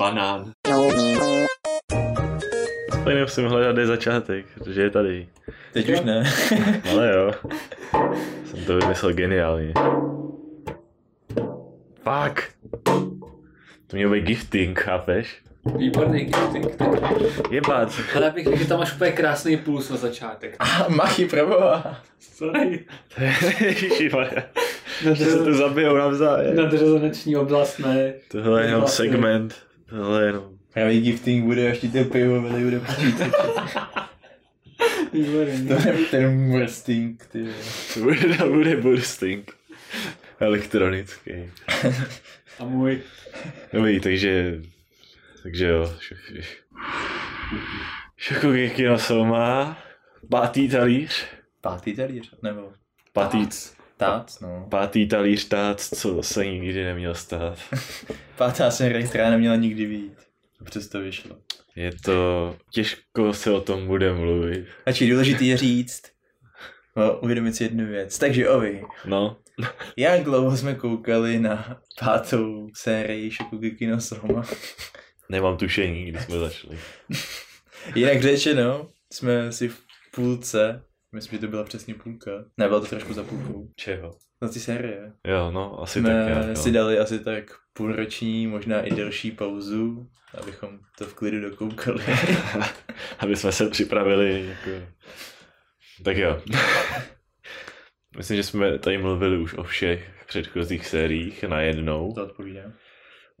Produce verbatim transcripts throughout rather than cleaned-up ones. Banán. Tady musím hledat, kde je začátek, protože je tady. Teď už ne. Ale jo. Jsem to vymyslel geniálně. Fuck. To měl být gifting, chápeš? Výborný gifting. Jebat. Ale bych řekl, že tam máš úplně krásný puls na začátek. A machy, proboha. Sorry. To je nejvyšší, že se tu zabijou navzájem. Nadřazeneční oblast, ne. Tohle je jenom segment. Tohle je jenom. Pravý gifting bude, až ti to pivo vedej bude počítat. Výborný. To je ten bursting, ty. To bude, to bude bursting. Elektronický. A můj. Dobrý, takže... Takže jo. Shokugeki no Soma. Pátý talíř. Pátý talíř? Nebo... Pátý... Tác, no. Pátý talíř tác, co se nikdy neměl stát. Pátá série, která neměla nikdy vyjít. A přesto vyšlo. Je to... Těžko se o tom bude mluvit. Ači důležité je říct. No, uvědomit si jednu věc. Takže ovi. No. Jak dlouho jsme koukali na pátou sérii Shokugeki no Soma? Nemám tušení, když jsme začali. Jinak řečeno, jsme si v půlce, myslím, že to byla přesně půlka, ne, byla to trošku za půlkou. Čeho? Za ty série. Jo, no, asi jsme tak nějak. Jsme si dali asi tak půlroční, možná i delší pauzu, abychom to v klidu dokoukali. Aby jsme se připravili jako... Tak jo. Myslím, že jsme tady mluvili už o všech předchozích sériích najednou. To odpovídám.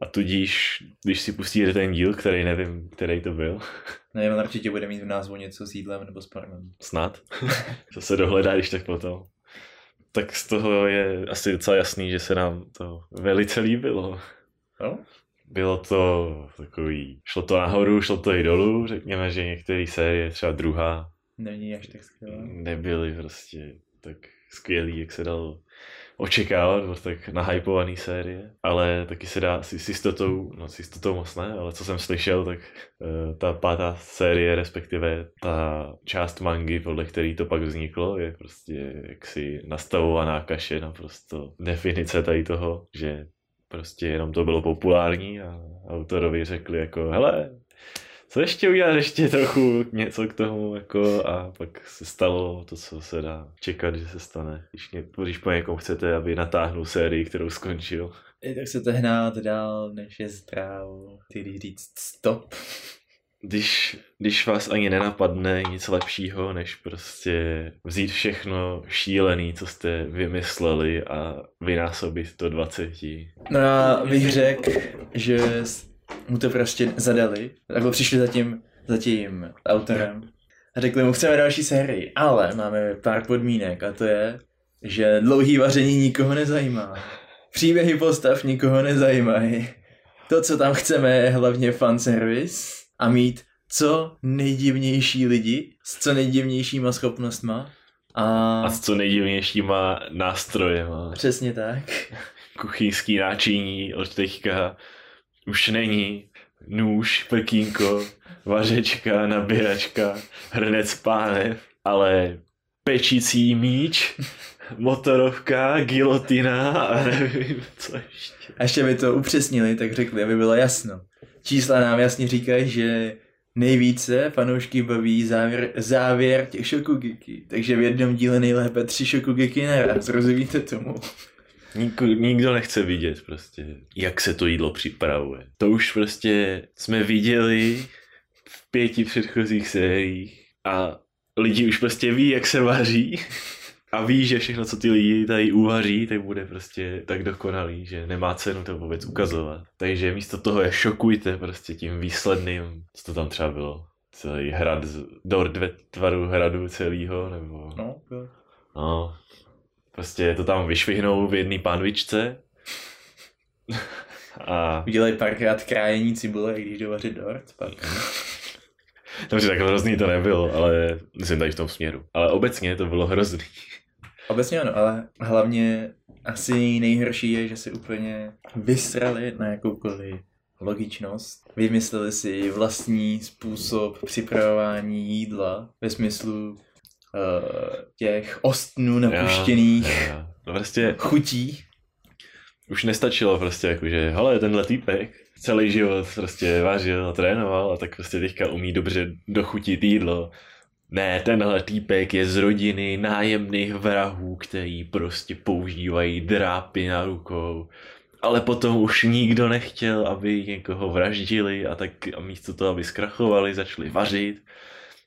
A tudíž, když si pustíte ten díl, který nevím, který to byl. Nevím, on určitě bude mít v názvu něco s jídlem nebo s parmem. Snad. To se dohledá, když tak potom. Tak z toho je asi docela jasný, že se nám to velice líbilo. No? Bylo to takový, šlo to nahoru, šlo to i dolů. Řekněme, že některé série, třeba druhá, není až tak skvělá. Nebyly prostě tak skvělý, jak se dalo očekávat, bylo tak nahypovaný série, ale taky se dá s jistotou, no s jistotou moc ne, ale co jsem slyšel, tak uh, ta pátá série, respektive ta část mangy, podle který to pak vzniklo, je prostě jaksi nastavovaná kaše na prosto definice tady toho, že prostě jenom to bylo populární a autorovi řekli jako hele, co ještě udělat, ještě trochu něco k tomu, jako, a pak se stalo to, co se dá čekat, že se stane, když, ně, když po někom chcete, aby natáhnul sérii, kterou skončil. I tak se to hnát dál, než je zdrávo, tedy říct stop. Když, když vás ani nenapadne nic lepšího, než prostě vzít všechno šílený, co jste vymysleli a vynásobit to dvaceti. No já bych řekl, že... mu to prostě zadali, takhle přišli za tím, za tím autorem a řekli mu, chceme další sérii, ale máme pár podmínek a to je, že dlouhý vaření nikoho nezajímá, příběhy postav nikoho nezajímají, to, co tam chceme, je hlavně fanservice a mít co nejdivnější lidi s co nejdivnějšíma schopnostma a... a s co nejdivnějšíma nástrojema. Přesně tak. Kuchyňský náčiní od teďka už není nůž, pekínko, vařečka, nabíračka, hrnec pánev, ale pečící míč, motorovka, gilotina a nevím co ještě. A ještě by to upřesnili, tak řekli, aby bylo jasno. Čísla nám jasně říkají, že nejvíce fanoušky baví závěr, závěr těch Shokugeki. Takže v jednom díle nejlépe tři Shokugeki naraz, rozumíte tomu? Nik, nikdo nechce vidět prostě, jak se to jídlo připravuje. To už prostě jsme viděli v pěti předchozích sériích a lidi už prostě ví, jak se vaří a ví, že všechno, co ty lidi tady uvaří, tak bude prostě tak dokonalý, že nemá cenu to vůbec ukazovat. Takže místo toho je šokujte prostě tím výsledným, co to tam třeba bylo. Celý hrad, dort ve tvaru hradu celýho, nebo... No, jo. No. Prostě to tam vyšvihnou v jedné pánvičce. A... Udělají párkrát krájení cibule, když jdu vařit dort, pak. Dobře, tak hrozný to nebylo, ale jsem tady v tom směru. Ale obecně to bylo hrozný. Obecně ano, ale hlavně asi nejhorší je, že si úplně vysrali na jakoukoliv logičnost. Vymysleli si vlastní způsob připravování jídla ve smyslu těch ostnů napuštěných no, prostě chutí. Už nestačilo prostě jakože, hele, tenhle týpek celý život prostě vařil a trénoval a tak prostě teďka umí dobře dochutit jídlo. Ne, tenhle týpek je z rodiny nájemných vrahů, který prostě používají drápy na rukou. Ale potom už nikdo nechtěl, aby někoho vraždili a tak a místo toho, aby zkrachovali, začali vařit.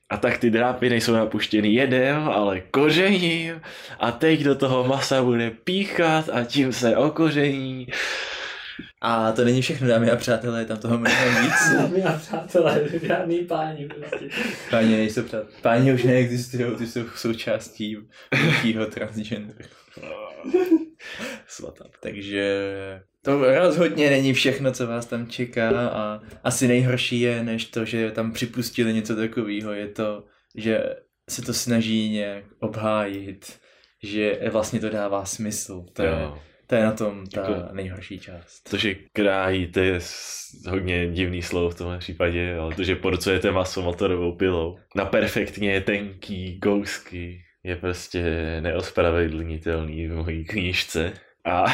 A tak ty drápy nejsou napuštěny jedem, ale kořením. A teď do toho masa bude píchat a tím se okoření. A to není všechno, dámy a přátelé, je tam toho mnohem víc. Dámy a přátelé, žádný páni prostě. Páni nejsou přátelé. Páni už neexistují, ty jsou součástí velkýho transgenderu. Svatá. Takže to rozhodně není všechno, co vás tam čeká a asi nejhorší je, než to, že tam připustili něco takového, je to, že se to snaží nějak obhájit, že vlastně to dává smysl. To je, to je na tom ta nejhorší část. To, že krájíte, je hodně divný slovo v tomhle případě, ale to, že porcujete maso motorovou pilou na perfektně tenký kousky, je prostě neospravedlnitelný v mojí knížce. A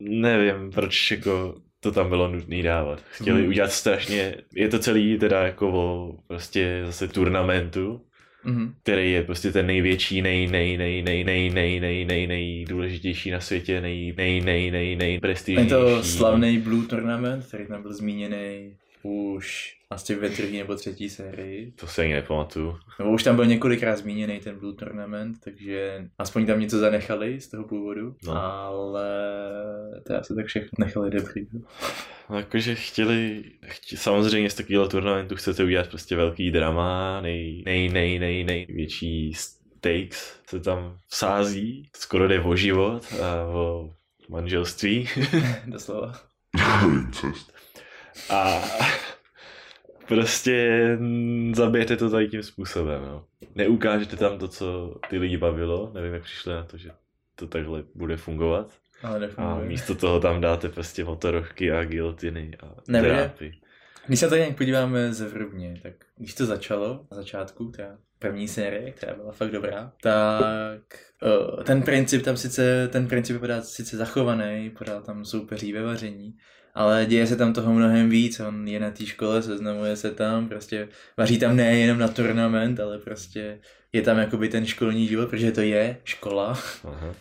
nevím, proč jako to tam bylo nutné dávat. Chtěli mm. udělat strašně, je to celý teda jako o prostě zase turnamentu, mm. který je prostě ten největší, nej, nej, nej, nej, nej, nej, nej, nej, nej, důležitější na světě, nej, nej, nej, nej, nej, prestižnější. Je to slavný Blue turnament, který tam byl zmíněný už asi ve druhé nebo třetí sérii. To se ani nepamatuju. Nebo už tam byl několikrát zmíněný ten Blue Tournament, takže aspoň tam něco zanechali z toho původu, no. Ale to asi tak všechno nechali dobrý. No, jakože chtěli, chtě, samozřejmě z takového turnamentu chcete udělat prostě velký drama, nej, nej, nej, nej, největší stakes se tam vsází, skoro jde o život a o manželství. Doslova. A prostě zabijete to tady tím způsobem, no. Neukážete tam to, co ty lidi bavilo, nevím, jak přišli na to, že to takhle bude fungovat. Ale a místo toho tam dáte prostě motorovky a gilotiny a nebude. Drápy. Když se to nějak podíváme zevrubně, tak když to začalo na začátku, teda první série, která byla fakt dobrá, tak ten princip tam sice, ten princip je pořád sice zachovaný, pořád tam soupeří ve vaření, ale děje se tam toho mnohem víc, on je na té škole, seznamuje se tam, prostě vaří tam nejenom na turnament, ale prostě je tam jakoby ten školní život, protože to je škola. Aha.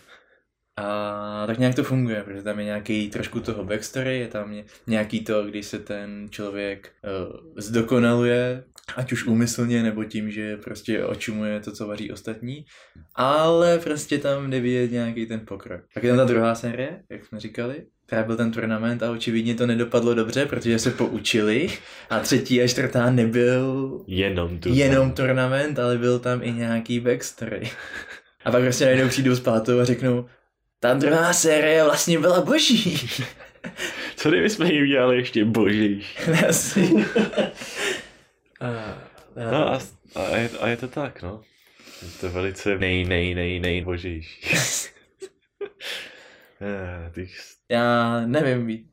A tak nějak to funguje, protože tam je nějaký trošku toho backstory, je tam nějaký to, když se ten člověk uh, zdokonaluje, ať už úmyslně, nebo tím, že prostě očumuje to, co vaří ostatní, ale prostě tam jde vidět nějaký ten pokrok. Tak je tam ta druhá série, jak jsme říkali, která byl ten turnament a očividně to nedopadlo dobře, protože se poučili a třetí a čtvrtá nebyl jenom, jenom turnament, ale byl tam i nějaký backstory. A pak prostě najednou přijdou s pátou a řeknou, ta druhá série vlastně byla boží. Co kdyby jsme ji udělali ještě boží? a, a... No a, a, je, a je to tak, no. Je to velice nej, nej, nej, nej božejší. Já nevím,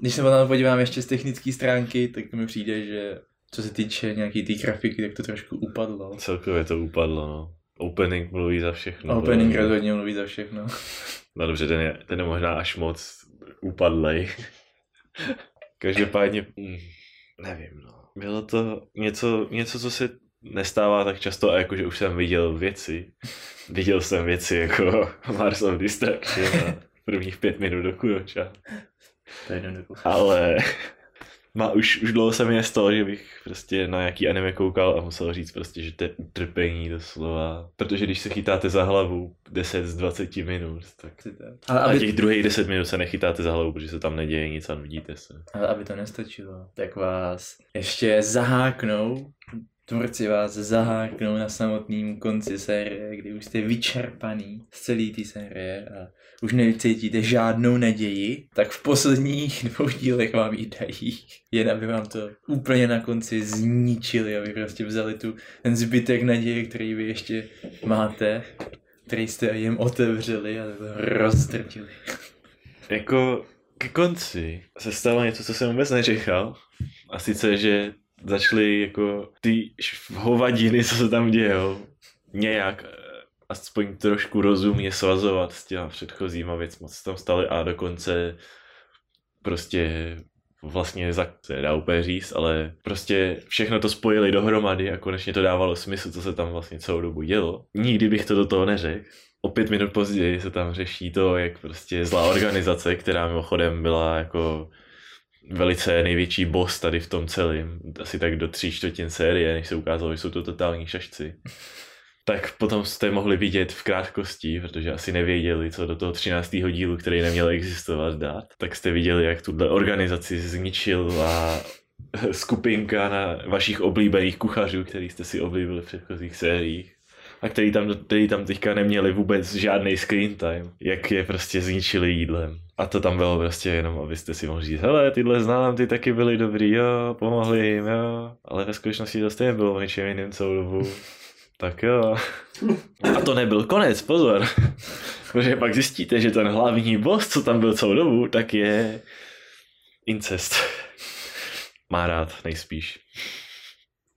když se potom podívám ještě z technické stránky, tak mi přijde, že co se týče nějaký té tý grafiky, tak to trošku upadlo. Celkově to upadlo, no. Opening mluví za všechno. Opening rozhodně mluví za všechno. No dobře, ten je, ten je možná až moc upadlej. Každopádně, mm, nevím, no. Bylo to něco, něco, co se nestává tak často a jakože už jsem viděl věci. Viděl jsem věci jako Mars of Destruction a prvních pět minut do Kuroča. To je jenom dokud. Ale... Má, už, už dlouho se mi nestalo, že bych prostě na nějaký anime koukal a musel říct prostě, že to je utrpení doslova. Protože když se chytáte za hlavu deset z dvaceti minut, tak... Ale aby... A těch druhých deset minut se nechytáte za hlavu, protože se tam neděje nic a vidíte se. Ale aby to nestačilo, tak vás ještě zaháknou, tvůrci vás zaháknou na samotném konci série, kdy už jste vyčerpaný z celé té série a už necítíte žádnou naději, tak v posledních dvou dílech vám ji dají. Jen aby vám to úplně na konci zničili, aby prostě vzali tu ten zbytek naděje, který vy ještě máte, který jste jim otevřeli a to rozdrtili. Jako k konci se stalo něco, co jsem vůbec neřekal, a sice, že začaly jako ty hovadiny, co se tam dějou, nějak aspoň trošku rozumně svazovat s těma předchozíma věcma, co tam staly a dokonce prostě vlastně za se dá úplně říct, ale prostě všechno to spojili dohromady a konečně to dávalo smysl, co se tam vlastně celou dobu dělo. Nikdy bych to do toho neřekl. O pět minut později se tam řeší to, jak prostě zlá organizace, která mimochodem byla jako velice největší boss tady v tom celém, asi tak do tří čtvrtin série, než se ukázalo, že jsou to totální šašci. Tak potom jste mohli vidět v krátkosti, protože asi nevěděli, co do toho třináctého dílu, který neměl existovat, dát. Tak jste viděli, jak tuhle organizaci zničila skupinka na vašich oblíbených kuchařů, který jste si oblíbili v předchozích sériích. A který tam, který tam teďka neměli vůbec žádný screen time, jak je prostě zničili jídlem. A to tam bylo prostě jenom, abyste si mohli říct, hele, tyhle znám, ty taky byly dobrý, jo, pomohli jim, jo. Ale ve skutečnosti to stejně bylo v něčem jiným celou dobu. Tak jo. A to nebyl konec, pozor. Protože pak zjistíte, že ten hlavní boss, co tam byl celou dobu, tak je incest. Má rád, nejspíš.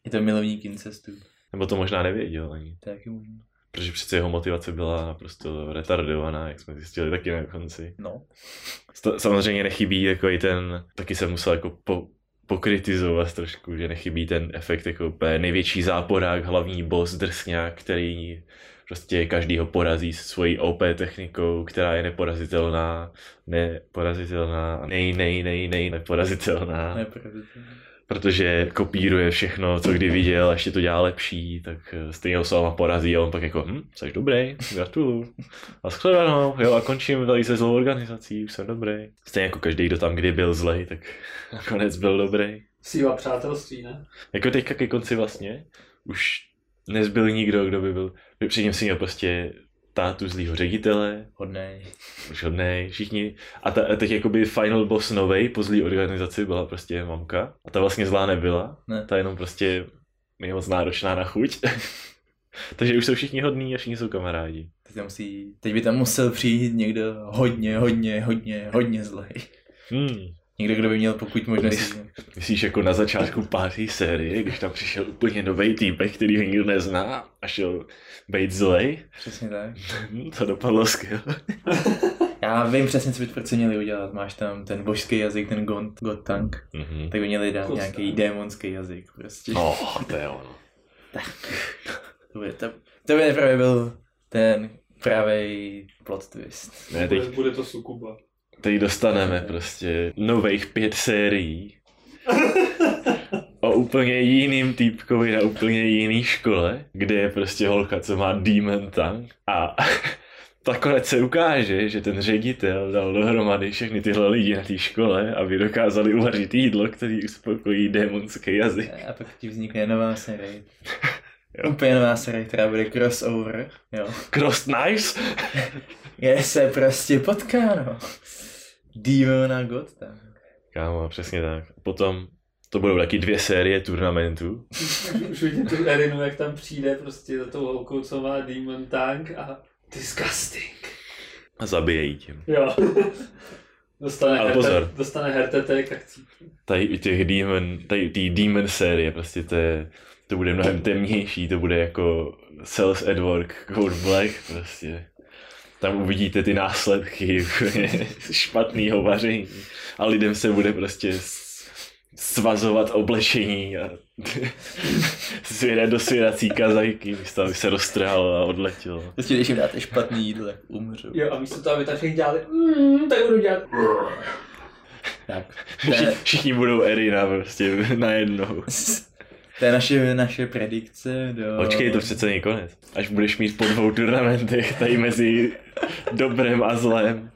Je to milovník incestu. Nebo to možná nevěděl ani. Tak je možná. Protože přece jeho motivace byla naprosto retardovaná, jak jsme zjistili taky na konci. No. Samozřejmě nechybí jako i ten, taky jsem musel jako po, pokritizovat trošku, že nechybí ten efekt jako největší záporák, hlavní boss drsňák, který prostě každýho porazí se svojí ó pé technikou, která je neporazitelná, neporazitelná, nej, nej, nej, nej, neporazitelná. Neporazitelná. Protože kopíruje všechno, co kdy viděl, a ještě to dělá lepší, tak stejně ho sama porazí a on pak jako, hm, jsi dobrý, gratuluju. A shledanou, jo, a končím tady se zlou organizací, už jsem dobrý. Stejně jako každý, kdo tam kdy byl zlej, tak nakonec byl dobrý. Síla přátelství, ne? Jako teďka ke konci vlastně už nezbyl nikdo, kdo by byl, před ním si měl prostě tátu zlýho ředitele. Hodnej. Už hodnej, všichni. A, ta, a teď jakoby final boss novej po zlý organizaci byla prostě mamka. A ta vlastně zlá nebyla. Ne. Ta jenom prostě je moc náročná na chuť. Takže už jsou všichni hodní a všichni jsou kamarádi. Teď, tam musí, teď by tam musel přijít někdo hodně, hodně, hodně, hodně zlej. Hmm. Někdo, kdo by měl pokud možná... Mys, myslíš jako na začátku páté série, když tam přišel úplně novej týpek, který ho nikdo nezná a šel bejt zlej? Přesně tak. To dopadlo skvěle. Já vím přesně, co by proč měli udělat. Máš tam ten božský jazyk, ten gond, gotang. Mm-hmm. Tak by měli dát Posta. Nějaký démonský jazyk prostě. No, to je ono. Tak. To by, to, to by právě byl ten pravý plot twist. Ne, teď... bude, bude to sukuba. Teď dostaneme prostě nových pět sérií o úplně jiným týpkovi na úplně jiný škole, kde je prostě holka, co má demon tank, a nakonec se ukáže, že ten ředitel dal dohromady všechny tyhle lidi na té škole, aby dokázali uvařit jídlo, který uspokojí démonský jazyk. A pak ti vznikne nová série. Jo. Úplně nová série, která bude crossover, jo. Cross knives? Je se prostě potkáno. Demon a God, tak. Kámo, přesně tak. Potom to budou taky dvě série turnamentů. Už vidím tu Erinu, jak tam přijde prostě za tou holkou, co má Demon Tank a disgusting. A zabije jí tím. Jo. Dostane, ale pozor. Dostane hertetek akcí. Tady těch Demon, tady tý Demon série, prostě to je... To bude mnohem temnější, to bude jako Cells at Work, Code Black prostě. Tam uvidíte ty následky špatného vaření a lidem se bude prostě svazovat oblečení a svěrat do svěrací kazajky, místo aby se roztrhalo a odletělo. Prostě když jim dáte špatný jídlo, tak umřu. Jo, a místo toho, aby tam všichni dělali, mm, tak budu dělat. Tak. Všichni, všichni budou Erina prostě najednou. To je naše, naše predikce do... Počkej, to přece není konec. Až budeš mít po dvou turnamentech tady mezi dobrem a zlem,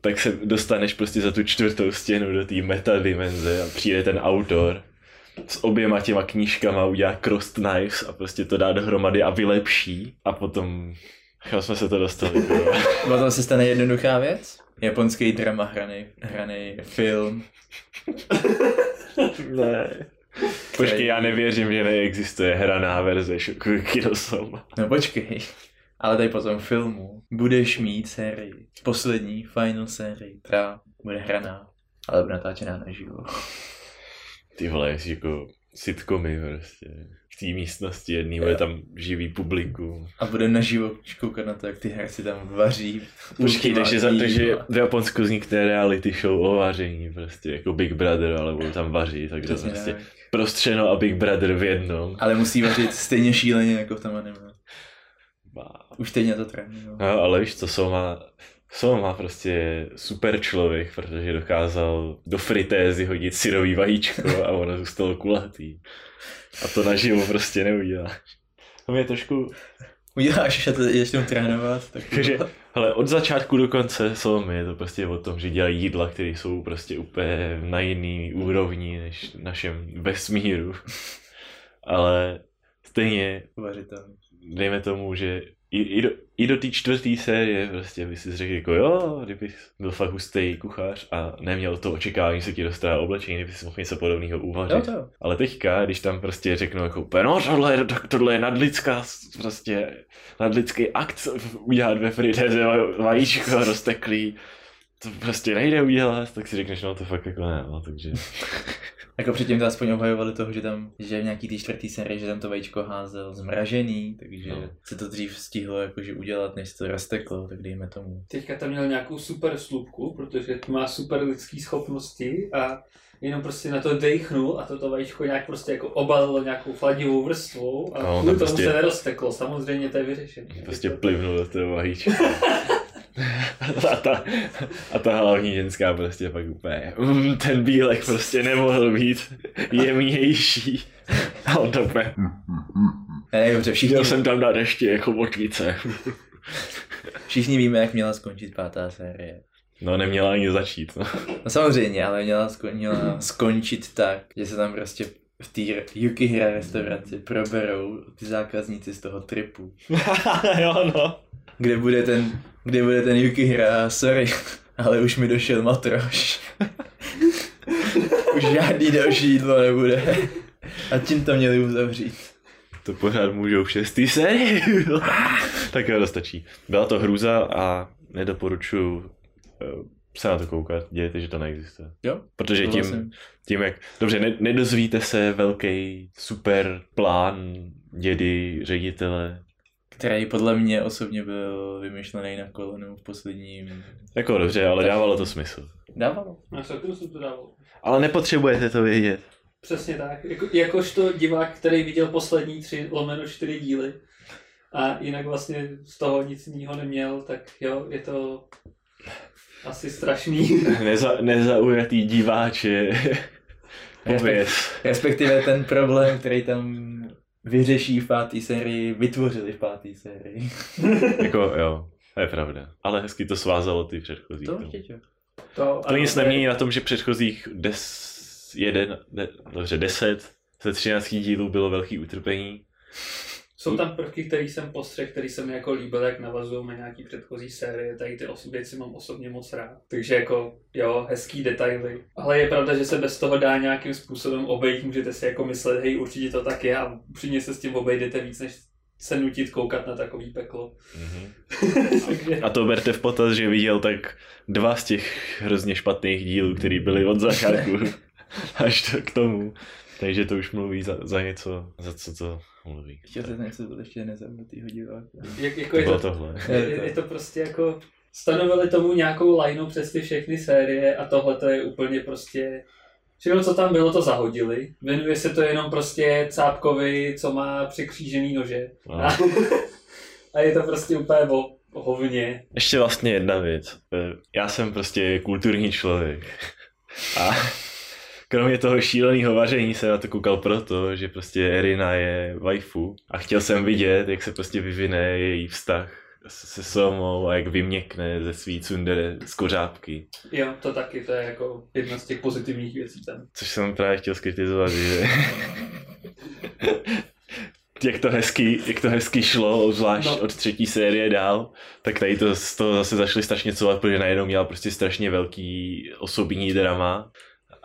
tak se dostaneš prostě za tu čtvrtou stěnu do té metadimenze a přijde ten autor s oběma těma knížkama, udělá cross knives a prostě to dá dohromady a vylepší. A potom... Chal jsme se to dostali. Potom se stane jednoduchá věc. Japonský drama hraný, hraný film. Ne... Počkej, já nevěřím, že neexistuje hraná verze Shokugeki no Soma. No počkej, ale tady po tom filmu budeš mít sérii, poslední final sérii, která bude hraná, ale bude natáčená naživo. Ty vole, jako sitcomy prostě. V té místnosti jedný, bude tam živý publiku. A bude naživo koukat na to, jak ty herci tam vaří. Počkej, takže, za, takže v Japonsku vznikne reality show o vaření prostě, jako Big Brother, ale budou tam vaří, takže přesně prostě tak. Prostřeno a Big Brother v jednom. Ale musí vařit stejně šíleně jako v tom anime. Už teď na to trénu. No, ale víš co, Soma, Soma prostě super člověk, protože dokázal do fritézy hodit syrový vajíčko a ono zůstalo kulatý. A to naživo prostě neuděláš. To mě trošku... Uděláš, až jdeš tomu trénovat. Tak... Takže, hele, od začátku do konce Somy je to prostě o tom, že dělají jídla, které jsou prostě úplně na jiný úrovni než v našem vesmíru. Ale stejně... Uvařitelný. Dejme tomu, že i, i do, i do té čtvrté série prostě by si řekl jako jo, kdyby byl fakt hustý kuchař a neměl to očekávání, se ti dostává oblečení, kdyby si mohl něco podobného uvařit. No, ale teďka, když tam prostě řeknu jako no tohle, tohle je nadlidská, prostě nadlidský akt udělat ve fritéze vajíčko rozteklý, to prostě nejde udělat, tak si řekneš no to fakt jako ne, no, takže... Jako předtím to aspoň obhajovali toho, že tam, že v nějaký té čtvrtý sérii, že tam to vajíčko házel zmražený, takže no. Se to dřív stihlo jakože udělat, než to rozteklo, tak dejme tomu. Teďka tam měl nějakou super slupku, protože má super lidský schopnosti a jenom prostě na to dejchnul a toto vajíčko nějak prostě jako obalilo nějakou fladivou vrstvou a no, kvůli prostě... tomu se nerozteklo, samozřejmě to je vyřešené. Prostě to... plivnul do toho vajíčka. A ta, a ta hlavní ženská prostě pak úplně, mm, ten bílek prostě nemohl být jemnější. A on to úplně, ne, dobře, všichni... Měl jsem tam dát ještě jako botlice. Všichni víme, jak měla skončit pátá série. No, neměla ani začít, no. No samozřejmě, ale měla, skon, měla skončit tak, že se tam prostě v té Yukihira restauraci proberou ty zákazníci z toho tripu. Jo, no. Kde bude ten... Kde bude ten Yukihira? Sorry, ale už mi došel matroš. Už žádný další jídlo nebude. A tím to měli uzavřít. To pořád můžou v šestý sérii. Tak jo, dostačí. Byla to hrůza a nedoporučuju se na to koukat. Dějte, že to neexistuje. Jo? Protože tím, tím, jak... Dobře, ne, nedozvíte se velký super plán dědy, ředitele, který podle mě osobně byl vymyšlený na kolonu v posledním... Jako dobře, ale dávalo to smysl. Dávalo. Na celku se to dávalo. Ale nepotřebujete to vědět. Přesně tak. Jako, jakožto divák, který viděl poslední tři lomeno čtyři díly a jinak vlastně z toho nic jiného neměl, tak jo, je to asi strašný. Neza, nezaujatý diváče. Pověz. Respektive ten problém, který tam... Vyřeší v pátý sérii, vytvořili v pátý sérii. Jako jo, to je pravda. Ale hezky to svázalo ty předchozí. To určitě. To, to nic nemění na tom, že předchozích des, jeden, de, dobře, deset ze třinácti dílů bylo velký utrpení. Jsou tam prvky, které jsem postřehl, které se mi jako líbil, jak navazují na nějaký předchozí série, tady ty osobě věci mám osobně moc rád. Takže jako jo, hezký detaily. Ale je pravda, že se bez toho dá nějakým způsobem obejít, můžete si jako myslet, hej, určitě to tak je a upřímně se s tím obejdete víc, než se nutit koukat na takový peklo. Mm-hmm. Takže... A to berte v potaz, že viděl tak dva z těch hrozně špatných dílů, který byly od začátku až to k tomu. Takže to už mluví za, za něco, za co to mluví. Ještě to něco byl ještě nezaujatýho diváka. Jak, jako to je, to, tohle. Je, je to prostě jako, stanovili tomu nějakou lineu přes ty všechny série a tohle to je úplně prostě, všechno co tam bylo to zahodili. Věnuje se to jenom prostě cápkovi, co má překřížený nože. A, a je to prostě úplně o hovně. Ještě vlastně jedna věc, já jsem prostě kulturní člověk a... Kromě toho šíleného vaření jsem na to koukal proto, že prostě Erina je waifu a chtěl jsem vidět, jak se prostě vyvine její vztah se Somou a jak vyměkne ze svý tsundere z kořápky. Jo, to taky, to je jako jedna z těch pozitivních věcí tam. Což jsem právě chtěl skritizovat, že... jak, to hezky, jak to hezky šlo, zvlášť no. Od třetí série dál, tak tady to, to zase začali strašně covat, protože najednou měla prostě strašně velký osobní drama.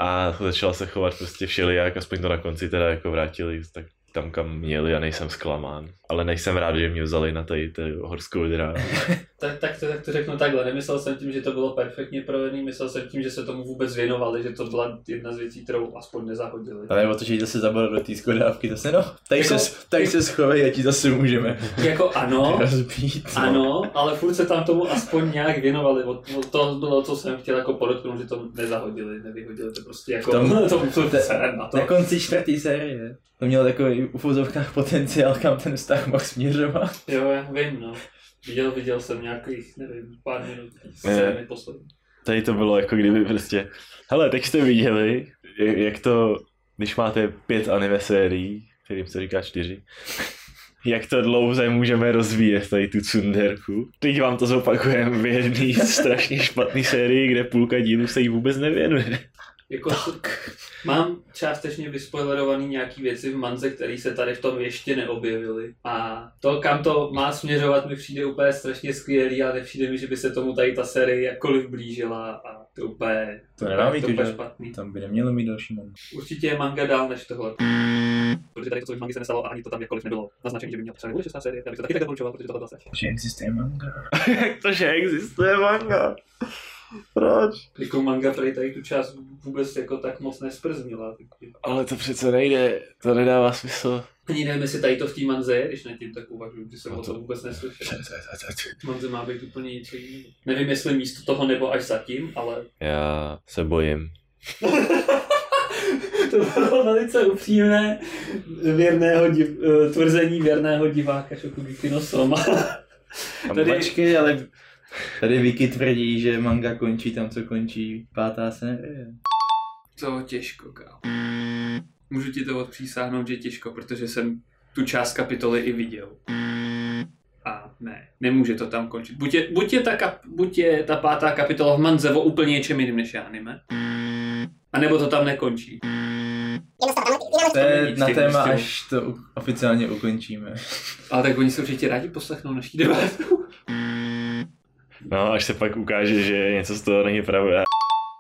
A začala se chovat prostě všelijak, aspoň to na konci teda jako vrátili tak tam, kam měli a nejsem zklamán. Ale nejsem rád, že mě vzali na tady horskou dráhu. Tak, tak, to, tak to řeknu takhle, nemyslel jsem tím, že to bylo perfektně provedený, myslel jsem tím, že se tomu vůbec věnovali, že to byla jedna z věcí, kterou aspoň nezahodili. Ale nebo to, že zase zabalil do té skodávky, zase no, tady jako, se, tady se schovej, ať zase můžeme. Jako ano, rozbít, no. Ano, ale furt se tam tomu aspoň nějak věnovali, to bylo, co jsem chtěl jako podotknout, že to nezahodili, nevyhodili, to prostě jako, tom, to musel se na to. Na konci čtvrtý série, to mělo takový v uvozovkách potenciál, kam ten vztah mohl směřovat. Jo, já vím, no. Viděl, viděl jsem nějakých, nevím, pár minut, série poslední. Tady to bylo jako kdyby prostě, hele, teď jste viděli, jak to, když máte pět anime sérií, kterým se říká čtyři, jak to dlouze můžeme rozvíjet tady tu cunderku. Teď vám to zopakujeme v jedný strašně špatný sérii, kde půlka dílů se jí vůbec nevěnuje. Jako tak. Mám částečně vyspoilerovaný nějaký věci v manze, které se tady v tom ještě neobjevily. A to, kam to má směřovat, mi přijde úplně strašně skvělý, ale nepřijde mi, že by se tomu tady ta série jakkoliv blížila a to úplně, to úplně, to úplně špatný. Tam by nemělo mít další manga. Určitě je manga dál než tohle. Protože tady to, co v mangy se nestalo, a ani to tam jakkoliv nebylo naznačený, že by měl třeba nebude šestá série, já bych to taky tak doporučoval, protože tohle zase. Že existuje manga. Jak to, že existuje manga? Proč? Jako manga tady, tady tu část vůbec jako tak moc nesprznila. Ale to přece nejde, to nedává smysl. Ani nevím, jestli tady to v té manze je, když na tím tak uvažuji, když jsem no to... o to vůbec neslyšel. Manze má být úplně něco jiného. Nevím, jestli místo toho nebo až zatím, ale... Já se bojím. To bylo velice upřímné věrného div... tvrzení věrného diváka Shokugeki no Soma. Tady... Počkej, ale... Tady Vicky tvrdí, že manga končí tam, co končí pátá série. To těžko, kámo. Můžu ti to odpřísáhnout, že těžko, protože jsem tu část kapitoly i viděl. A ne, nemůže to tam končit. Buď je, buď je, ta, kap, buď je ta pátá kapitola v manze o úplně něčem jiným než anime. A nebo to tam nekončí. To je na téma, až to oficiálně ukončíme. Ale tak oni se určitě rádi poslechnou naší debatu. No, až se pak ukáže, že něco z toho není pravda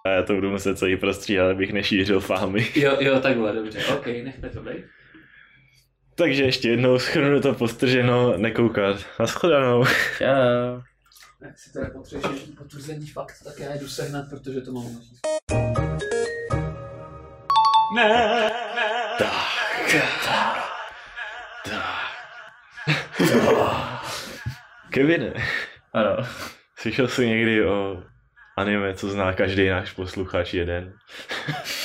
a já to budu muset celý prostříhat, abych nešířil fámy. Jo, jo, takhle, dobře, ok, nechme to být. Takže ještě jednou schrnu to postrženo, nekoukat. Naschledanou. Čau. Jak si teda potřebuješ potvrzení fakt, tak já jdu sehnat, protože to mám naříct. Ne, tak, tak, tak. Kevine. Ano. Slyšel jsi někdy o anime, co zná každý náš posluchač jeden?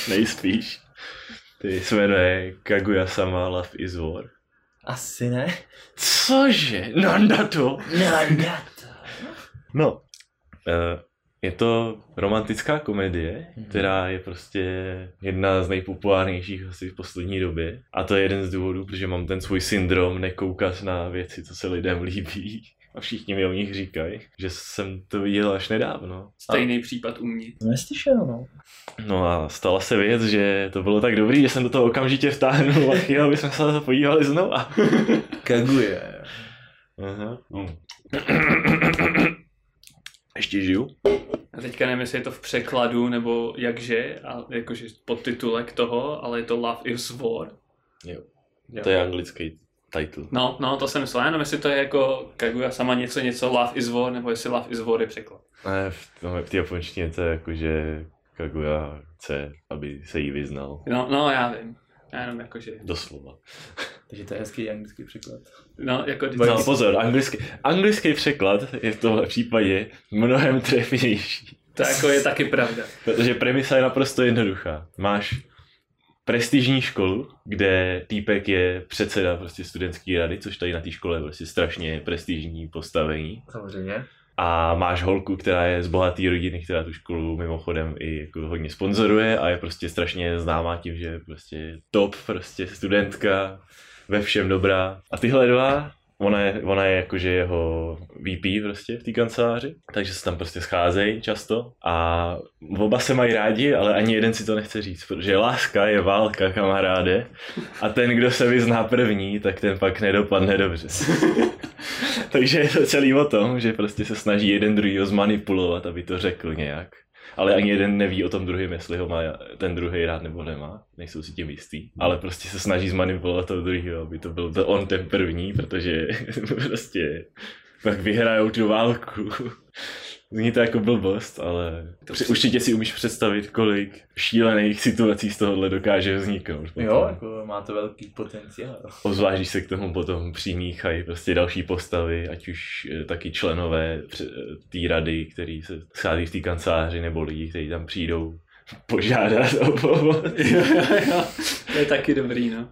Nejspíš. Ty se jmenuje Kaguya-sama: Love is War. Asi ne. Cože? Nanda to? Nanda to. No. Je to romantická komedie, která je prostě jedna z nejpopulárnějších asi v poslední době. A to je jeden z důvodů, protože mám ten svůj syndrom nekoukat na věci, co se lidem líbí. A všichni mi o nich říkají, že jsem to viděl až nedávno. Stejný a... případ u mě. Neslyšel, no. No a stala se věc, že to bylo tak dobrý, že jsem do toho okamžitě vtáhnul a chtěl, abychom se na to podívali znova. Kaguya. Aha. Mm. Ještě žiju. A teďka nevím, jestli je to v překladu, nebo jakže, a jakože podtitulek toho, ale je to Love is War. Jo, jo. To je anglický. Title. No, no, to jsem myslel, jenom jestli to je jako Kaguya-sama něco, něco Love is War, nebo jestli Love is War je překlad. Ne, v tom v té japonštině to je jako, že Kaguya chce, aby se jí vyznal. No, no, já vím. Já jenom jako, že... Doslova. Takže to je hezký anglický překlad. No, jako... No, no pozor, anglický, anglický překlad je v tomhle případě mnohem trefnější. To jako je taky pravda. Protože premisa je naprosto jednoduchá. Máš... prestižní školu, kde týpek je předseda prostě studentské rady, což tady na té škole je prostě strašně prestižní postavení. Samozřejmě. A máš holku, která je z bohaté rodiny, která tu školu mimochodem i jako hodně sponzoruje a je prostě strašně známá tím, že je prostě top, prostě studentka, ve všem dobrá. A tyhle dva, ona je, ona je jakože jeho V P prostě v té kanceláři, takže se tam prostě scházejí často a oba se mají rádi, ale ani jeden si to nechce říct, protože láska je válka, kamaráde, a ten, kdo se vyzná první, tak ten pak nedopadne dobře. Takže je to celý o tom, že prostě se snaží jeden druhýho zmanipulovat, aby to řekl nějak. Ale ani jeden neví o tom druhým, jestli ho má ten druhý rád nebo nemá, nejsou si tím jistý. Ale prostě se snaží zmanipulovat toho druhého, aby to byl to on ten první, protože prostě pak vyhrajou tu válku. Zní to jako blbost, ale při, určitě si umíš představit, kolik šílených situací z tohohle dokáže vzniknout. Potom. Jo, jako má to velký potenciál. Ozvlášť se k tomu potom přimíchají prostě další postavy, ať už taky členové té rady, který se schází v té kanceláři, nebo lidi, kteří tam přijdou požádat o pomoc. To je taky dobrý, no.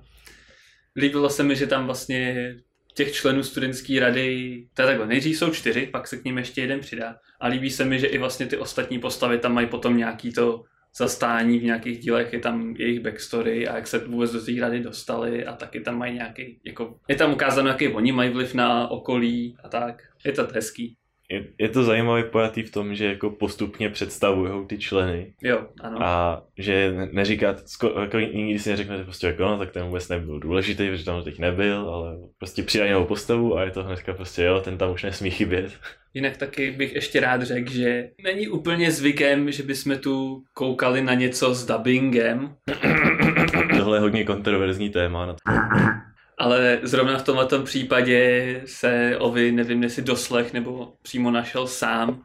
Líbilo se mi, že tam vlastně těch členů studentské rady, to je takhle, nejdřív jsou čtyři, pak se k ním ještě jeden přidá. A líbí se mi, že i vlastně ty ostatní postavy tam mají potom nějaký to zastání v nějakých dílech, je tam jejich backstory a jak se vůbec do té rady dostali a taky tam mají nějaký, jako, je tam ukázáno, jaký oni mají vliv na okolí a tak. Je to hezký. Je, je to zajímavý pojatý v tom, že jako postupně představujou ty členy. Jo, ano. A že neříká, jako nikdy si neřeknete prostě jako no, tak ten vůbec nebyl důležitý, protože tam teď nebyl, ale prostě přidají novou postavu a je to hnedka prostě jo, ten tam už nesmí chybět. Jinak taky bych ještě rád řekl, že není úplně zvykem, že bychom tu koukali na něco s dubbingem. Tohle je hodně kontroverzní téma. Na Ale zrovna v tomhletom případě se Ovi, nevím jestli doslech nebo přímo našel sám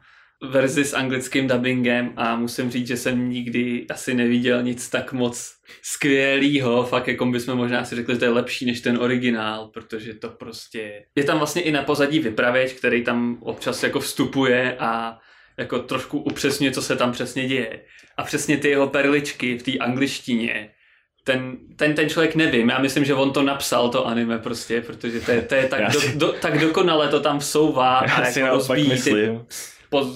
verzi s anglickým dubbingem a musím říct, že jsem nikdy asi neviděl nic tak moc skvělýho, fakt jako bychom možná si řekli, že to je lepší než ten originál, protože to prostě... Je tam vlastně i na pozadí vypravěč, který tam občas jako vstupuje a jako trošku upřesňuje, co se tam přesně děje. A přesně ty jeho perličky v té angličtině, Ten, ten, ten člověk nevím, já myslím, že on to napsal, to anime prostě, protože to je, to je tak, do, do, tak dokonale to tam vsouvá a jako rozbíjí ty poz,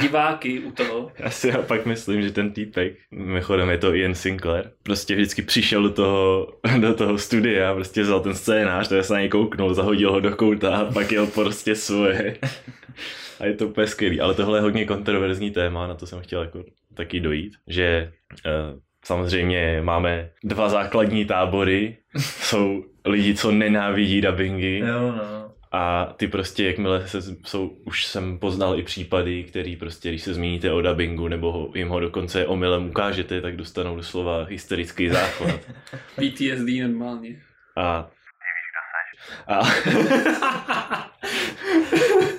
diváky u toho. Já si naopak myslím, že ten týpek, mimochodem je to Ian Sinclair, prostě vždycky přišel do toho, do toho studia, prostě vzal ten scénář, to se na něj kouknul, zahodil ho do kouta a pak jel prostě svoje. A je to úplně skvělý, ale tohle je hodně kontroverzní téma, na to jsem chtěl jako taky dojít, že... Uh, Samozřejmě máme dva základní tábory, jsou lidi, co nenávidí dubbingy jo, no. A ty prostě, jakmile se, jsou, už jsem poznal i případy, který prostě, když se zmíníte o dubbingu nebo ho, jim ho dokonce omylem ukážete, tak dostanou doslova hysterický záchvat. P T S D normálně. A... A...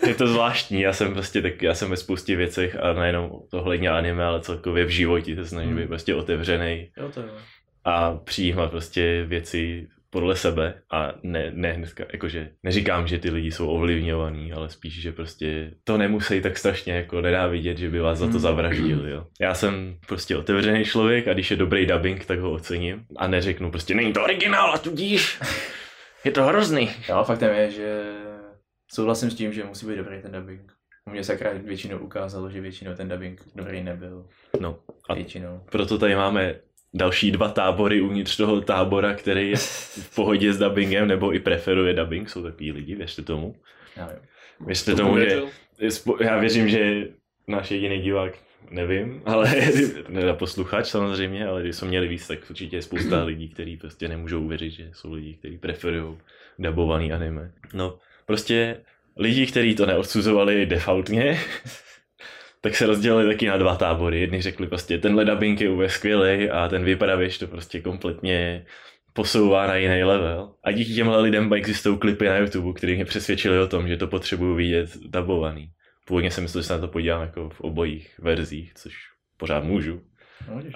Je to zvláštní, já jsem prostě tak, já jsem ve spoustě věcech a nejenom ohledně anime, ale celkově v životě se snažím být prostě otevřenej jo, to a přijímat prostě věci podle sebe a ne, ne dneska, jakože neříkám, že ty lidi jsou ovlivňovaní, ale spíš, že prostě to nemusí tak strašně jako nenávidět, že by vás za to zavraždili, jo. Já jsem prostě otevřený člověk a když je dobrý dubbing, tak ho ocením a neřeknu prostě není to originál a tudíž je to hrozný. Jo, faktem je, že souhlasím s tím, že musí být dobrý ten dubbing. U mě se akorát většinou ukázalo, že většinou ten dubbing dobrý nebyl. No a většinou. Proto tady máme další dva tábory uvnitř toho tábora, který je v pohodě s dubbingem nebo i preferuje dubbing. Jsou takový lidi, věřte tomu. Já, věřte tomu, že... Já věřím, že náš jediný divák, nevím, ale na posluchač samozřejmě, ale když jsme měli víc, tak určitě je spousta lidí, kteří prostě nemůžou uvěřit, že jsou lidi, kteří preferují dabovaný anime. No. Prostě lidi, kteří to neodsuzovali defaultně, tak se rozdělili taky na dva tábory. Jedni řekli prostě, tenhle dubbing je vůbec skvělej a ten vypravěč to prostě kompletně posouvá na jiný level. A díky těmhle lidem existují klipy na YouTube, které mě přesvědčili o tom, že to potřebuju vidět dabovaný. Původně jsem myslel, že se na to podívám jako v obojích verzích, což pořád můžu.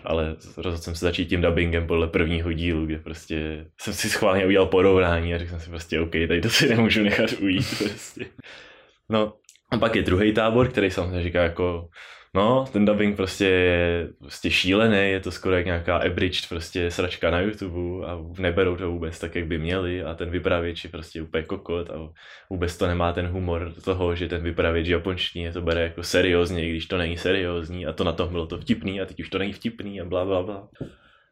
Ale rozhodl jsem se začít tím dubbingem podle prvního dílu, kde prostě jsem si schválně udělal porovnání a řekl jsem si prostě OK, tady to si nemůžu nechat ujít prostě. No a pak je druhý tábor, který samozřejmě říká jako no, ten dubbing prostě je prostě šílený, je to skoro jak nějaká abridged prostě sračka na YouTube a neberou to vůbec tak, jak by měli a ten vypravěč je prostě úplně kokot a vůbec to nemá ten humor toho, že ten vypravěč japonští je to bere jako seriózně, když to není seriózní a to na tom bylo to vtipný a teď už to není vtipný a bla bla bla.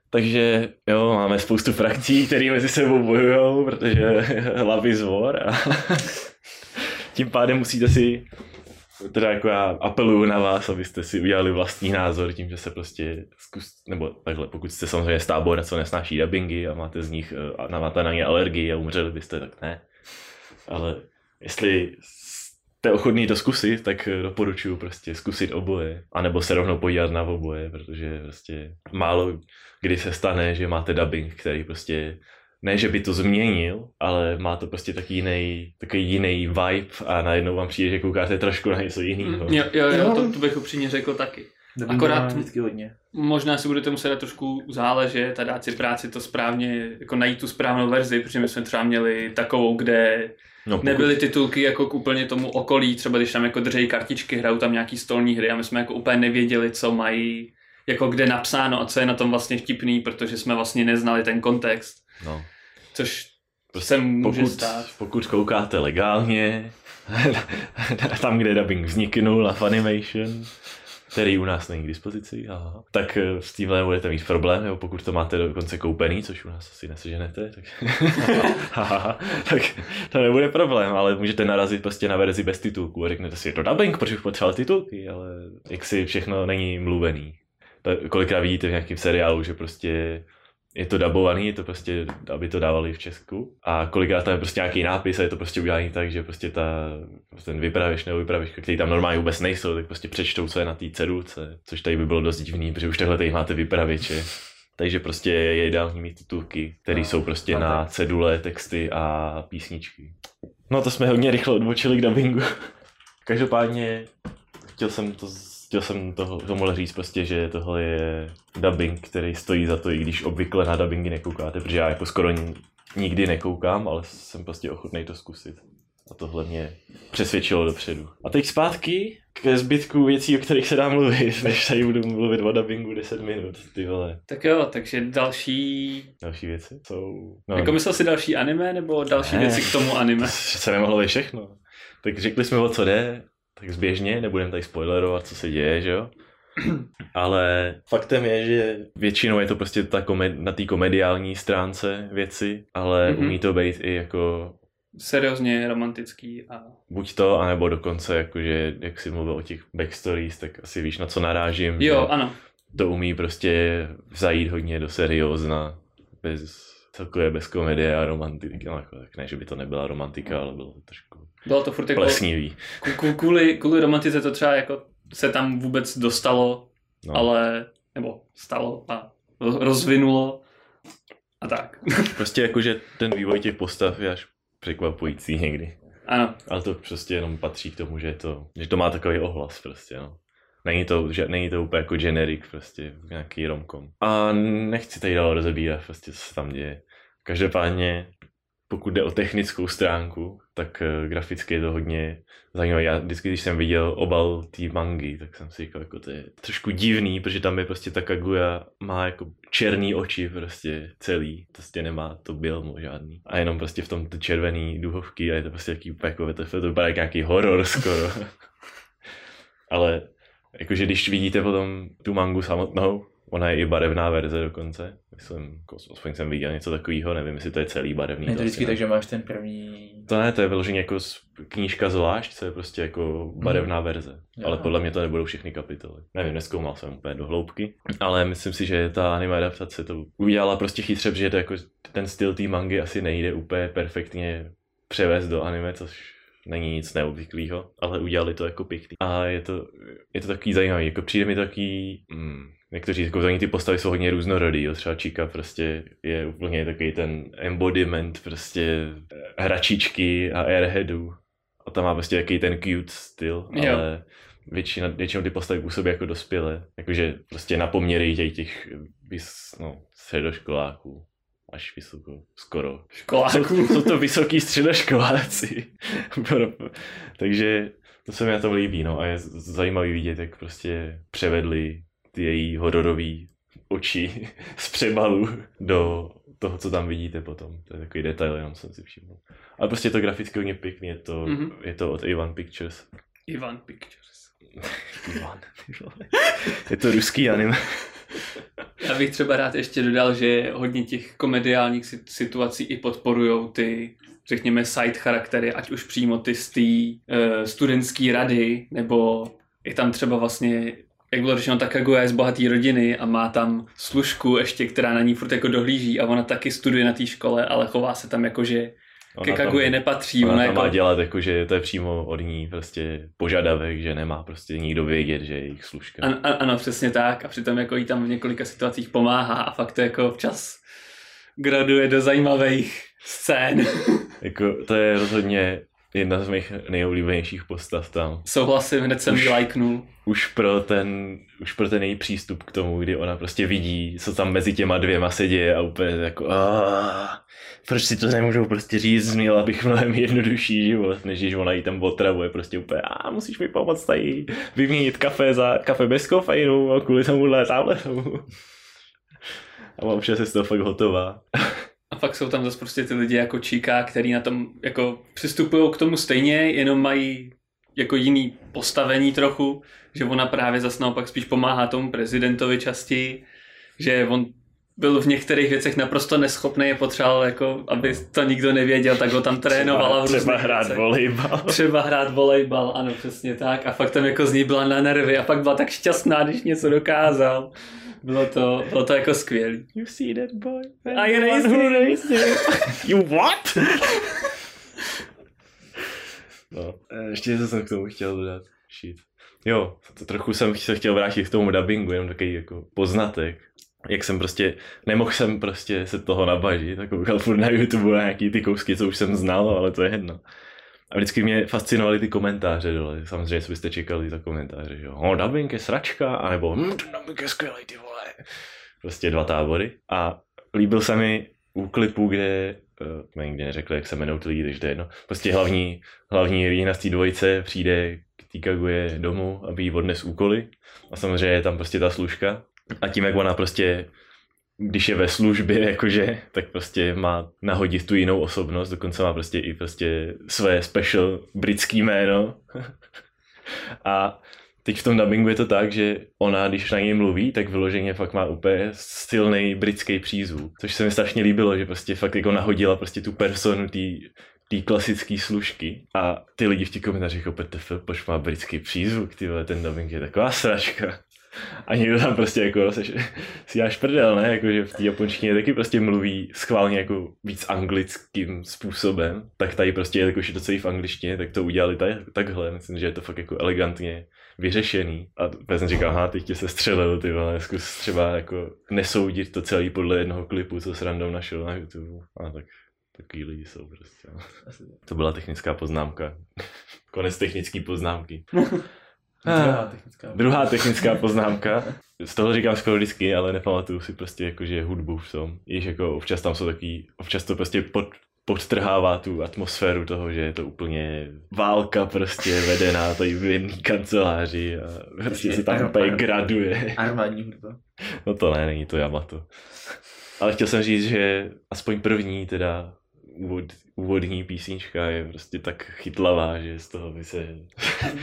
Takže jo, máme spoustu frakcí, které mezi sebou bojujou, protože Love is War a tím pádem musíte si teda jako já apeluju na vás, abyste si udělali vlastní názor tím, že se prostě zkus, nebo takhle, pokud jste samozřejmě z tábora, co nesnáší dubbingy a máte z nich, a máte na ně alergii a umřeli byste, tak ne. Ale jestli jste ochotný to zkusit, tak doporučuju prostě zkusit oboje, anebo se rovnou podívat na oboje, protože prostě málo kdy se stane, že máte dubbing, který prostě ne, že by to změnil, ale má to prostě taky jiný, takový jiný vibe a najednou vám přijde, že koukáte trošku na něco jiného. Mm, jo, jo, jo, to, to bych upřímně řekl taky. Akorát hodně. Možná si budete muset dát trošku záležet a dát si práci to správně, jako najít tu správnou verzi, protože my jsme třeba měli takovou, kde no, nebyly titulky jako k úplně tomu okolí, třeba když tam jako držejí kartičky, hrajou tam nějaký stolní hry a my jsme jako úplně nevěděli, co mají, jako kde napsáno a co je na tom vlastně vtipný, protože jsme vlastně neznali ten kontext. No. Což se může pokud, stát. Pokud koukáte legálně, tam, kde dubbing vzniknul na Funimation, který u nás není k dispozici, aha, tak s tímhle budete mít problém, nebo pokud to máte dokonce koupený, což u nás asi neseženete, tak, tak to nebude problém, ale můžete narazit prostě na verzi bez titulku a řeknete si, je to dubbing, protože už potřeboval titulky, ale jak si všechno není mluvený. Kolikrát vidíte v nějakém seriálu, že prostě je to dabovaný, je to prostě, aby to dávali v Česku. A kolikrát tam je prostě nějaký nápis a je to prostě udělaný tak, že prostě ta, ten vypravěč nebo vypravěčka, který tam normálně vůbec nejsou, tak prostě přečtou, co je na té cedulce, což tady by bylo dost divný, protože už takhle tady máte vypravěče. Takže prostě je ideální mít titulky, které no, jsou prostě na tak. cedule, texty a písničky. No to jsme hodně rychle odbočili k dabingu. Každopádně chtěl jsem to z... Chtěl jsem toho, tomuhle říct prostě, že tohle je dubbing, který stojí za to, i když obvykle na dubbingy nekoukáte, protože já jako skoro nikdy nekoukám, ale jsem prostě ochotnej to zkusit. A tohle mě přesvědčilo dopředu. A teď zpátky k zbytku věcí, o kterých se dá mluvit, než tady budu mluvit o dubbingu deset minut, ty vole. Tak jo, takže další... Další věci jsou... No, jako myslel si další anime, nebo další ne, věci k tomu anime? To se nemohlo být všechno. Tak řekli jsme, o co jde. Tak zběžně, nebudem tady spoilerovat, co se děje, že jo? Ale faktem je, že většinou je to prostě ta komed- na té komediální stránce věci, ale mm-hmm. umí to být i jako... Seriózně romantický a... Buď to, anebo dokonce, jakože, jak jsi mluvil o těch backstories, tak asi víš, na co narážím. Jo, ano. To umí prostě zajít hodně do seriózna, bez... Celkově bez komedie a romantiky, no, jako, tak ne, že by to nebyla romantika, ale bylo to trošku bylo to furt jako plesnivý. Kvůli, kvůli romantice to třeba jako se tam vůbec dostalo, no. ale, nebo stalo a rozvinulo a tak. Prostě jakože ten vývoj těch postav je až překvapující někdy. Ano. Ale to prostě jenom patří k tomu, že to, že to má takový ohlas prostě, no. Není to, že, není to úplně jako generic, prostě nějaký romkom. A nechci tady dál rozebírat, prostě, co se tam děje. Každopádně, pokud jde o technickou stránku, tak uh, graficky je to hodně zajímavé. Já vždycky, když jsem viděl obal té mangy, tak jsem si říkal, jako to je trošku divný, protože tam je prostě ta Kaguya, má jako černý oči prostě celý, prostě nemá to bělmo žádný. A jenom prostě v tom červený duhovky a je to prostě jaký jako, to, to vypadá jak nějaký horor skoro. Ale jakože když vidíte potom tu mangu samotnou, ona je i barevná verze dokonce. Myslím, aspoň jsem viděl něco takového, nevím, jestli to je celý barevný. Je to vždycky tak, že máš ten první... To ne, to je vyloženě jako knížka zvlášť, co je prostě jako barevná mm. verze. Jo. Ale podle mě to nebudou všechny kapitoly. Nevím, nezkoumal jsem úplně do hloubky. Ale myslím si, že ta anime adaptace to udělala prostě chytře, protože to jako ten styl té mangy asi nejde úplně perfektně převést do anime, což... Není nic neobvyklého, ale udělali to jako pěkný. A je to, je to takový zajímavý, jako přijde mi takový, mm, jak to říct, jako ty postavy jsou hodně různorodý, jo. Třeba Číka prostě je úplně takový ten embodiment prostě hračičky a airheadů. A tam má prostě takový ten cute styl, jo. Ale většina, většinou ty postavy působí jako dospělé. Jakože prostě na poměry těch, těch vys, no, středoškoláků. Až vysoko, skoro. Školáků. Jsou to vysoký středoškoláci. Takže to se mi na tom líbí, no. A je zajímavý vidět, jak prostě převedli ty její hororové oči z přebalu do toho, co tam vidíte potom. To je takový detail, jenom jsem si všiml. Ale prostě je to graficky hodně pěkný, je to, mm-hmm. je to od A jedna Pictures. A jedna Pictures. Ivan, je to ruský anime. Já bych třeba rád ještě dodal, že hodně těch komediálních situací i podporujou ty, řekněme, side charaktery, ať už přímo ty z té uh, studentské rady, nebo je tam třeba vlastně, jak bylo řečeno, ta Kaguya je z bohaté rodiny a má tam služku ještě, která na ní furt jako dohlíží a ona taky studuje na té škole, ale chová se tam jako, že ke Kaguya nepatří. Ona, ona tam jako... má dělat, jako, že to je přímo od ní prostě požadavek, že nemá prostě nikdo vědět, že je jejich služka. An, an, ano, přesně tak. A přitom jako jí tam v několika situacích pomáhá a fakt to jako včas graduje do zajímavých scén. Jako, to je rozhodně jedna z mých nejoblíbenějších postav tam. Souhlasím, hned jsem ji lajknul. Už pro ten, už pro ten její přístup k tomu, kdy ona prostě vidí, co tam mezi těma dvěma se děje a úplně jako aaa, proč si to nemůžou prostě říct, měla bych mnohem jednodušší život, než když ona jí tam otravuje prostě úplně a musíš mi pomoct tady vyměnit kafe za kafe bez kofeinu a kvůli tomuhle tábletomu. A mám vše se z toho fakt hotová. A pak jsou tam zase prostě ty lidi jako Číka, který na tom jako přistupují k tomu stejně, jenom mají jako jiný postavení trochu, že ona právě zase naopak spíš pomáhá tomu prezidentovi častěji, že on byl v některých věcech naprosto neschopný, je potřeboval, jako, aby to nikdo nevěděl, tak ho tam trénovala. Třeba, třeba hrát věcech. volejbal. Třeba hrát volejbal, ano, přesně tak. A fakt tam jako z ní byla na nervy a pak byla tak šťastná, když něco dokázal. Bylo to, bylo to jako skvělý. You see that boy? A je nejistý. You what? No, ještě co jsem k tomu chtěl dodat. Shit. Jo, to trochu jsem se chtěl vrátit k tomu dabingu, jenom takový jako poznatek. Jak jsem prostě, nemohl jsem prostě se toho nabažit, tak koukal furt na YouTube a nějaký ty kousky, co už jsem znal, ale to je jedno. A vždycky mě fascinovaly ty komentáře dole, samozřejmě co byste čekali za komentáře, že jo, oh, dabing je sračka, anebo hm, ten dabing je skvělej, ty vole. Prostě dva tábory. A líbil se mi u klipu, kde, uh, nikdy neřekli, jak se jmenou ty lidi, takže to je jedno, prostě hlavní, hlavní hrdina z té dvojice přijde k té Kaguje domů, aby jí odnes úkoly. A samozřejmě je tam prostě ta služka. A tím, jak ona prostě, když je ve službě, jakože, tak prostě má nahodit tu jinou osobnost, dokonce má prostě i prostě své special britský jméno. A teď v tom dabingu je to tak, že ona, když na něj mluví, tak vyloženě fakt má úplně silný britský přízvuk, což se mi strašně líbilo, že prostě fakt jako nahodila prostě tu personu tý, tý klasický služky. A ty lidi v těch komentářích opět tefl, proč má britský přízvuk, ty vole, ten dabing je taková sračka. A někdo tam prostě jako seš, si dáš prdel, ne, jakože v té japonštině taky prostě mluví schválně jako víc anglickým způsobem, tak tady prostě je jakože docela v angličtině, tak to udělali tady, takhle, myslím, že je to fakt jako elegantně vyřešený. A já jsem říkal, aha, teď tě se střelil, ty vole, zkus třeba jako nesoudit to celý podle jednoho klipu, co se random našel na YouTube, a tak takový lidi jsou prostě, to byla technická poznámka, konec technické poznámky. Druhá technická, druhá technická poznámka. Z toho říkám skoro vždycky, ale nepamatuju si prostě jako, že hudbu v tom. Již jako občas tam jsou takový, občas to prostě pod, podtrhává tu atmosféru toho, že je to úplně válka prostě vedená tady v jedné kanceláři a prostě se tam úplně graduje. Armádní hudba. No to ne, není to Yamato. Ale chtěl jsem říct, že aspoň první teda úvod, úvodní písnička je prostě tak chytlavá, že z toho by se...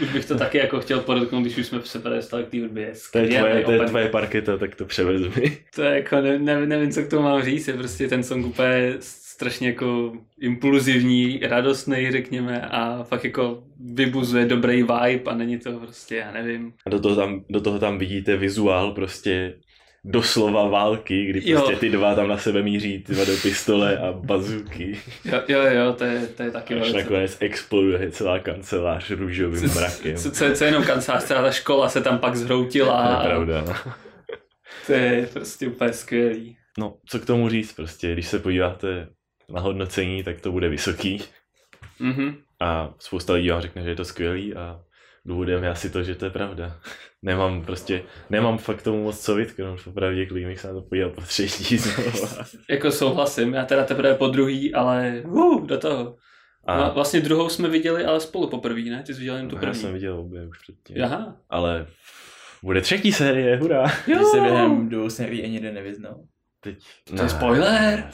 Už bych to taky jako chtěl podotknout, když už jsme se předestali k té hudbě. To je tvoje, to je tvoje parketa, tak to převez mi. To je jako, ne, ne, nevím, co k tomu mám říct, je prostě ten song úplně strašně jako impulzivní, radostnej, řekněme, a fakt jako vybuzuje dobrý vibe a není to prostě, já nevím. A do toho tam, do toho tam vidíte vizuál prostě doslova války, kdy prostě jo. Ty dva tam na sebe míří, ty dva do pistole a bazuky. Jo, jo, jo, to je, to je taky velice. Až nakonec exploduje celá kancelář růžovým co, mrakem. Co, co, co jenom kancelář, ta škola se tam pak zhroutila. To je pravda. To je prostě úplně skvělý. No, co k tomu říct prostě, když se podíváte na hodnocení, tak to bude vysoký. Mm-hmm. A spousta lidí vám řekne, že je to skvělý a důvodem je asi to, že to je pravda. Nemám prostě, nemám fakt tomu moc co vytknout, popravdě klidně jsem to podíval po třetí znova. Jako souhlasím, já teda teprve po druhý, ale uh, do toho. A... Vlastně druhou jsme viděli, ale spolu poprvý, ne? Ty jsi viděl jen tu první. Já jsem viděl obě už předtím. Aha. Ale bude třetí série, hurá. Jo. Když se během dvou sérií ani jeden nevyznal. Teď... To je no, spoiler!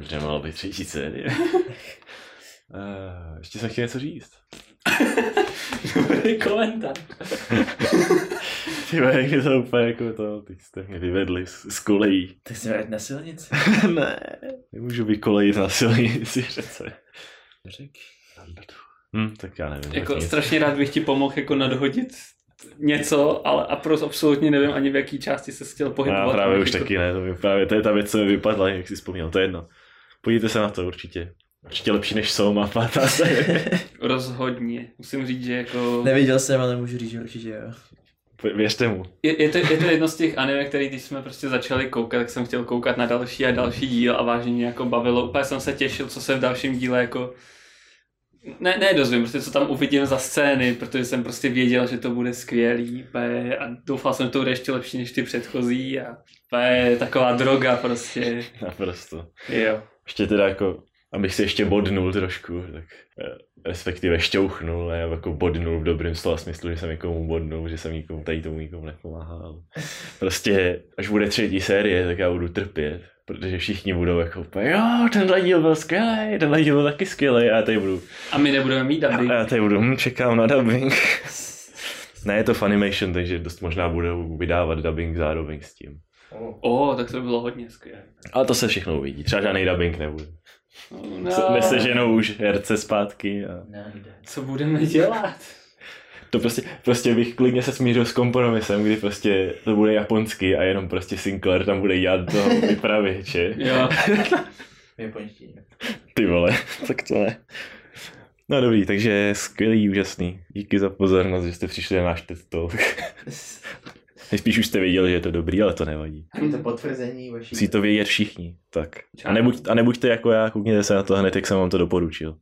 Už nemalo být třetí série. Uh, ještě jsem chtěl něco říct. Dobrý komentář. Ty jak je to úplně jako to, teď jste mě vyvedli z, z kolejí. Tak jsi měl jít na silnici. Ne, nemůžu být kolejit na silnici, řece. Řek. Hm, tak já nevím. Jako strašně rád bych ti pomohl jako nadhodit něco, ale a prostě absolutně nevím ani v jaký části se chtěl pohybovat. Já právě už taky to... ne, to, mi právě, to je ta věc, co mi vypadla, jak jsi vzpomněl, to je jedno. Podívejte se na to určitě. Určitě lepší než Soma, pátá se. Rozhodně. Musím říct, že jako... Neviděl jsem, ale můžu říct, že určitě jo. Věřte mu. Je, je, to, je to jedno z těch anime, který když jsme prostě začali koukat, tak jsem chtěl koukat na další a další díl a vážně mě jako bavilo. Úplně jsem se těšil, co se v dalším díle jako... Ne, ne, dozvím, prostě co tam uvidím za scény, protože jsem prostě věděl, že to bude skvělý a doufal jsem, že to bude ještě lepší než ty předchozí a to je taková droga prostě. Naprosto. Jo. Ještě teda jako, abych si ještě bodnul trošku, tak respektive šťouchnul, ne, jako bodnul v dobrém slova smyslu, že jsem někomu bodnul, že jsem nikomu, tady tomu nikomu nepomáhal. Prostě, až bude třetí série, tak já budu trpět. Protože všichni budou jako úplně, jo, tenhle díl byl skvělej, tenhle díl byl taky skvělej a já tady budu... A my nebudeme mít dubbing. A já tady budu, hm, čekám na dubbing. Ne, je to Funimation, takže dost možná budou vydávat dubbing zároveň s tím. O, oh, tak to bylo hodně skvělé. Ale to se všechno uvidí, třeba žádnej dubbing nebude. No. Neseženou už herce zpátky a... Nejde. Co budeme dělat? To prostě, prostě bych klidně se smířil s kompromisem, kdy prostě to bude japonsky a jenom prostě Sinclair tam bude dělat toho vypravěče. Jo. Japonští. Ty vole, tak to ne. No dobrý, takže skvělý, úžasný. Díky za pozornost, že jste přišli na náš TED Talk. Nejspíš už jste věděli, že je to dobrý, ale to nevadí. Ani to potvrzení vaší... Musí to vědět všichni, tak. A, nebuď, a nebuďte jako já, koukněte se na to hned, jak jsem vám to doporučil.